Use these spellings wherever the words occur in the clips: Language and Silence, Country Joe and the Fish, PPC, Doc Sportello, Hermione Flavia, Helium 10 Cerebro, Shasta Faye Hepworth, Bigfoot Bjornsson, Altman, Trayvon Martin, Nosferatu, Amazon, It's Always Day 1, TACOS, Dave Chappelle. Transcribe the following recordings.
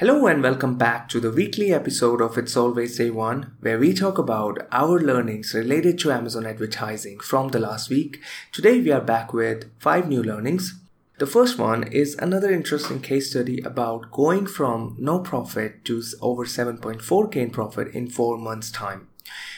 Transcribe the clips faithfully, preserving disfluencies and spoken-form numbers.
Hello and welcome back to the weekly episode of It's Always Day one, where we talk about our learnings related to Amazon advertising from the last week. Today we are back with five new learnings. The first one is another interesting case study about going from no profit to over seven point four K in profit in four months time.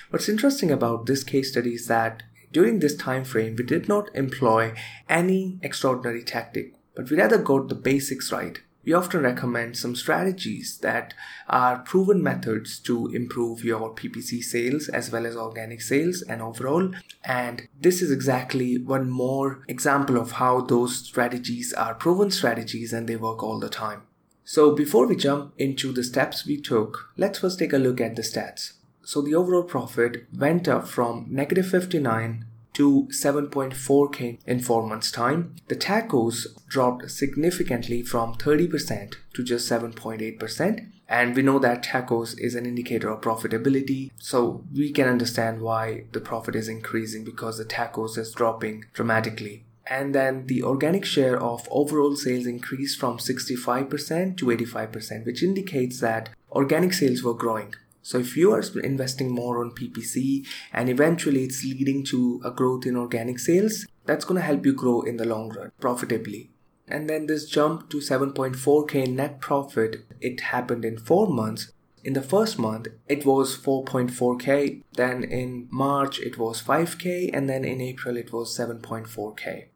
What's interesting about this case study is that during this time frame, we did not employ any extraordinary tactic, but we rather got the basics right. We often recommend some strategies that are proven methods to improve your P P C sales as well as organic sales and overall. And this is exactly one more example of how those strategies are proven strategies and they work all the time. So before we jump into the steps we took, let's first take a look at the stats. So the overall profit went up from negative fifty-nine to seven point four K in four months time. The TACOS dropped significantly from thirty percent to just seven point eight percent. And we know that TACOS is an indicator of profitability. So we can understand why the profit is increasing because the TACOS is dropping dramatically. And then the organic share of overall sales increased from sixty-five percent to eighty-five percent, which indicates that organic sales were growing. So if you are investing more on P P C and eventually it's leading to a growth in organic sales, that's going to help you grow in the long run profitably. And then this jump to seven point four K net profit, it happened in four months. In the first month, it was four point four K. Then in March, it was five K. And then in April, it was seven point four K.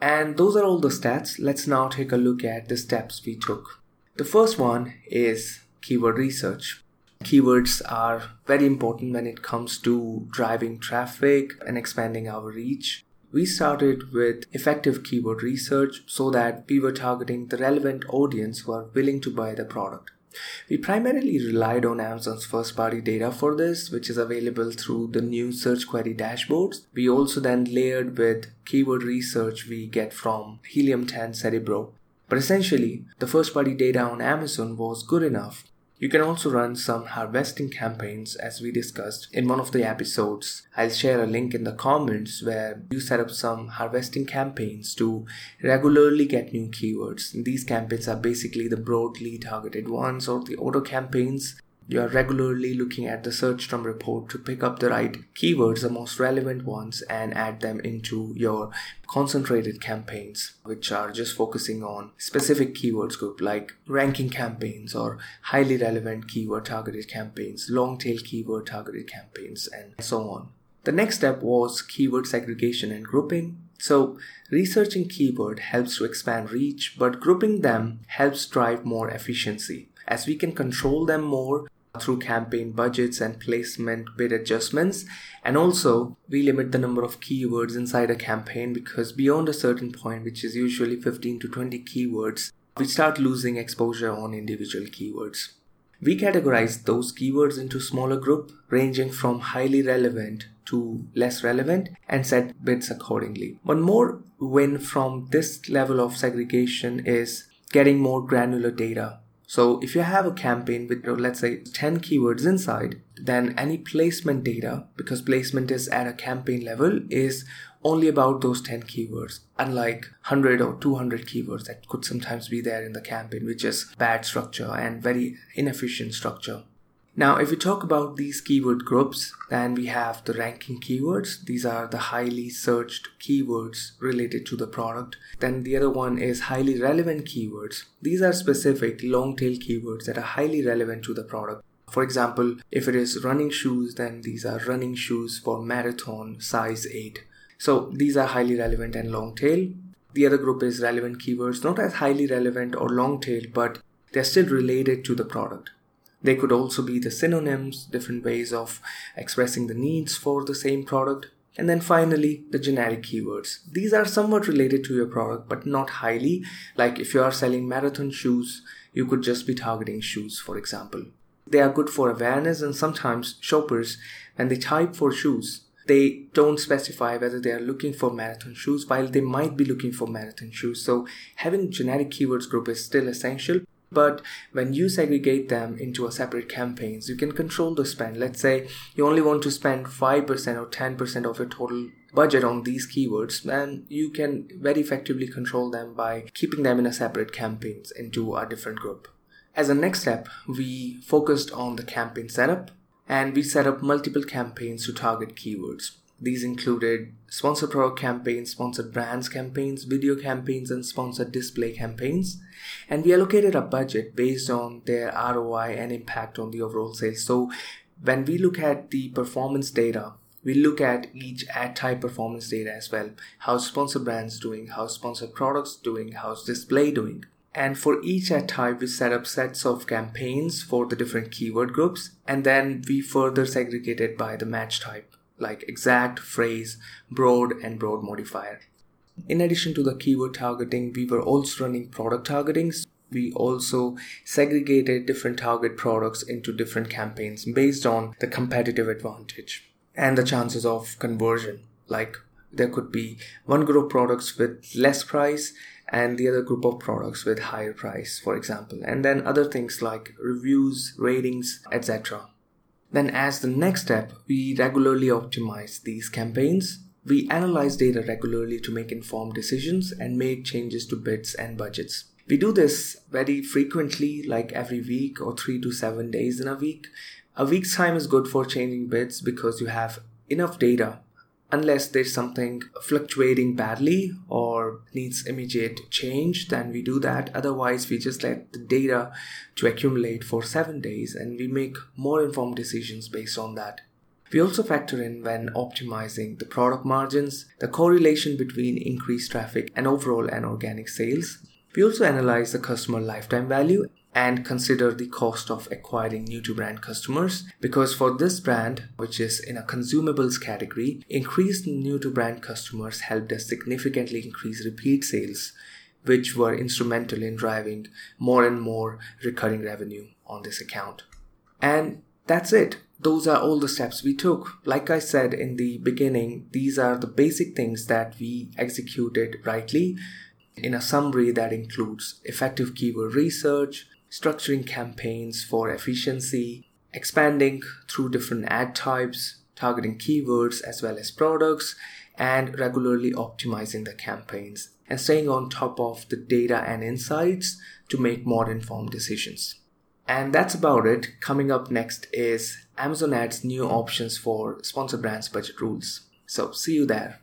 And those are all the stats. Let's now take a look at the steps we took. The first one is keyword research. Keywords are very important when it comes to driving traffic and expanding our reach. We started with effective keyword research so that we were targeting the relevant audience who are willing to buy the product. We primarily relied on Amazon's first-party data for this, which is available through the new search query dashboards. We also then layered with keyword research we get from Helium ten Cerebro. But essentially, the first-party data on Amazon was good enough. You can also run some harvesting campaigns as we discussed in one of the episodes. I'll share a link in the comments where you set up some harvesting campaigns to regularly get new keywords. And these campaigns are basically the broadly targeted ones or the auto campaigns. You are regularly looking at the search term report to pick up the right keywords, the most relevant ones, and add them into your concentrated campaigns, which are just focusing on specific keywords group like ranking campaigns or highly relevant keyword targeted campaigns, long tail keyword targeted campaigns, and so on. The next step was keyword segregation and grouping. So researching keyword helps to expand reach, but grouping them helps drive more efficiency as we can control them more through campaign budgets and placement bid adjustments. And also we limit the number of keywords inside a campaign because beyond a certain point, which is usually fifteen to twenty keywords, we start losing exposure on individual keywords. We categorize those keywords into smaller group ranging from highly relevant to less relevant and set bids accordingly. One more win from this level of segregation is getting more granular data. So if you have a campaign with, let's say, ten keywords inside, then any placement data, because placement is at a campaign level, is only about those ten keywords, unlike one hundred or two hundred keywords that could sometimes be there in the campaign, which is bad structure and very inefficient structure. Now, if we talk about these keyword groups, then we have the ranking keywords. These are the highly searched keywords related to the product. Then the other one is highly relevant keywords. These are specific long tail keywords that are highly relevant to the product. For example, if it is running shoes, then these are running shoes for marathon size eight. So these are highly relevant and long tail. The other group is relevant keywords, not as highly relevant or long tail, but they're still related to the product. They could also be the synonyms, different ways of expressing the needs for the same product. And then finally, the generic keywords. These are somewhat related to your product, but not highly. Like if you are selling marathon shoes, you could just be targeting shoes, for example. They are good for awareness, and sometimes shoppers, when they type for shoes, they don't specify whether they are looking for marathon shoes, while they might be looking for marathon shoes. So having generic keywords group is still essential. But when you segregate them into a separate campaigns, you can control the spend. Let's say you only want to spend five percent or ten percent of your total budget on these keywords, then you can very effectively control them by keeping them in a separate campaigns into a different group. As a next step, we focused on the campaign setup, and we set up multiple campaigns to target keywords. These included sponsored product campaigns, sponsored brands campaigns, video campaigns, and sponsored display campaigns. And we allocated a budget based on their R O I and impact on the overall sales. So when we look at the performance data, we look at each ad type performance data as well. How's sponsored brands doing? How's sponsored products doing? How's display doing? And for each ad type, we set up sets of campaigns for the different keyword groups. And then we further segregated by the match type, like exact, phrase, broad, and broad modifier. In addition to the keyword targeting, we were also running product targeting. We also segregated different target products into different campaigns based on the competitive advantage and the chances of conversion. Like there could be one group of products with less price and the other group of products with higher price, for example. And then other things like reviews, ratings, et cetera. Then as the next step, we regularly optimize these campaigns. We analyze data regularly to make informed decisions and make changes to bids and budgets. We do this very frequently, like every week or three to seven days in a week. A week's time is good for changing bids because you have enough data, unless there's something fluctuating badly or needs immediate change, then we do that. Otherwise, we just let the data to accumulate for seven days and we make more informed decisions based on that. We also factor in when optimizing the product margins, the correlation between increased traffic and overall and organic sales. We also analyze the customer lifetime value and consider the cost of acquiring new-to-brand customers, because for this brand, which is in a consumables category, increased new-to-brand customers helped us significantly increase repeat sales, which were instrumental in driving more and more recurring revenue on this account. And that's it. Those are all the steps we took. Like I said in the beginning, these are the basic things that we executed rightly in a summary that includes effective keyword research, structuring campaigns for efficiency, expanding through different ad types, targeting keywords as well as products, and regularly optimizing the campaigns and staying on top of the data and insights to make more informed decisions. And that's about it. Coming up next is Amazon Ads new options for sponsored brands budget rules. So see you there.